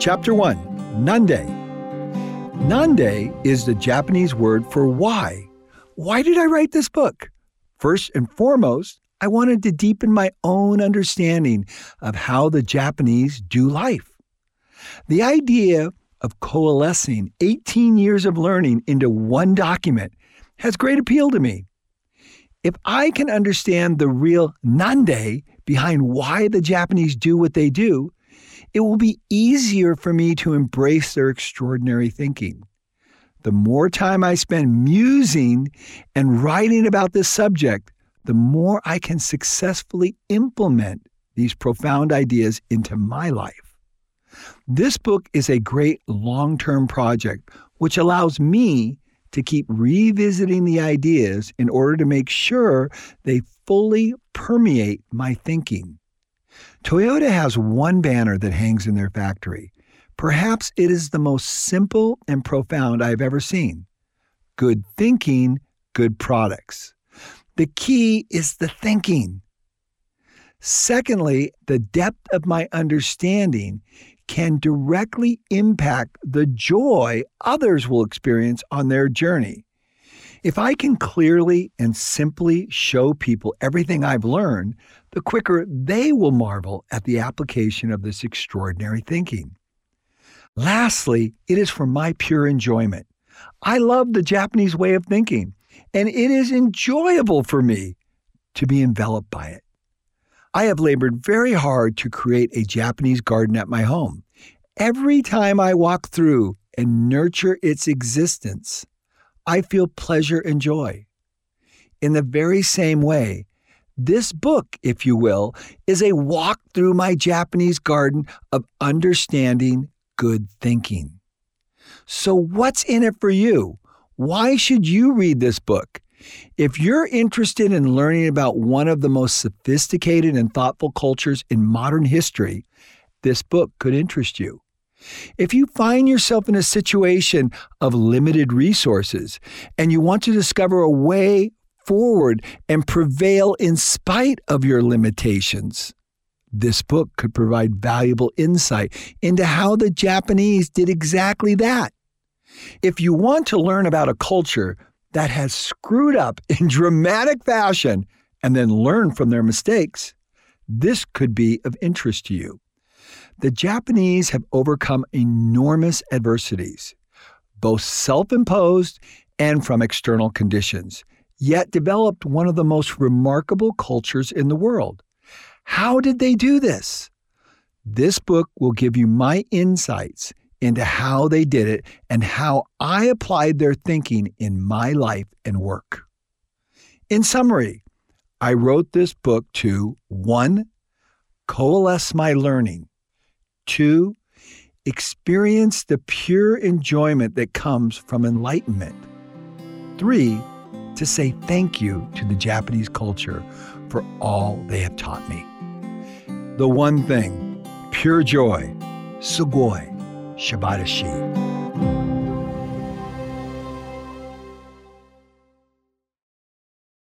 Chapter 1. Nande. Nande is the Japanese word for why. Why did I write this book? First and foremost, I wanted to deepen my own understanding of how the Japanese do life. The idea of coalescing 18 years of learning into one document has great appeal to me. If I can understand the real Nande behind why the Japanese do what they do, it will be easier for me to embrace their extraordinary thinking. The more time I spend musing and writing about this subject, the more I can successfully implement these profound ideas into my life. This book is a great long-term project, which allows me to keep revisiting the ideas in order to make sure they fully permeate my thinking. Toyota has one banner that hangs in their factory. Perhaps it is the most simple and profound I've ever seen. Good thinking, good products. The key is the thinking. Secondly, the depth of my understanding can directly impact the joy others will experience on their journey. If I can clearly and simply show people everything I've learned, the quicker they will marvel at the application of this extraordinary thinking. Lastly, it is for my pure enjoyment. I love the Japanese way of thinking, and it is enjoyable for me to be enveloped by it. I have labored very hard to create a Japanese garden at my home. Every time I walk through and nurture its existence, I feel pleasure and joy. In the very same way, this book, if you will, is a walk through my Japanese garden of understanding good thinking. So what's in it for you? Why should you read this book? If you're interested in learning about one of the most sophisticated and thoughtful cultures in modern history, this book could interest you. If you find yourself in a situation of limited resources and you want to discover a way forward and prevail in spite of your limitations, this book could provide valuable insight into how the Japanese did exactly that. If you want to learn about a culture that has screwed up in dramatic fashion and then learn from their mistakes, this could be of interest to you. The Japanese have overcome enormous adversities, both self-imposed and from external conditions, yet developed one of the most remarkable cultures in the world. How did they do this? This book will give you my insights into how they did it and how I applied their thinking in my life and work. In summary, I wrote this book to 1. Coalesce my learning. 2. Experience the pure enjoyment that comes from enlightenment. 3. To say thank you to the Japanese culture for all they have taught me. The one thing, pure joy, Sugoi. Shibata Shi.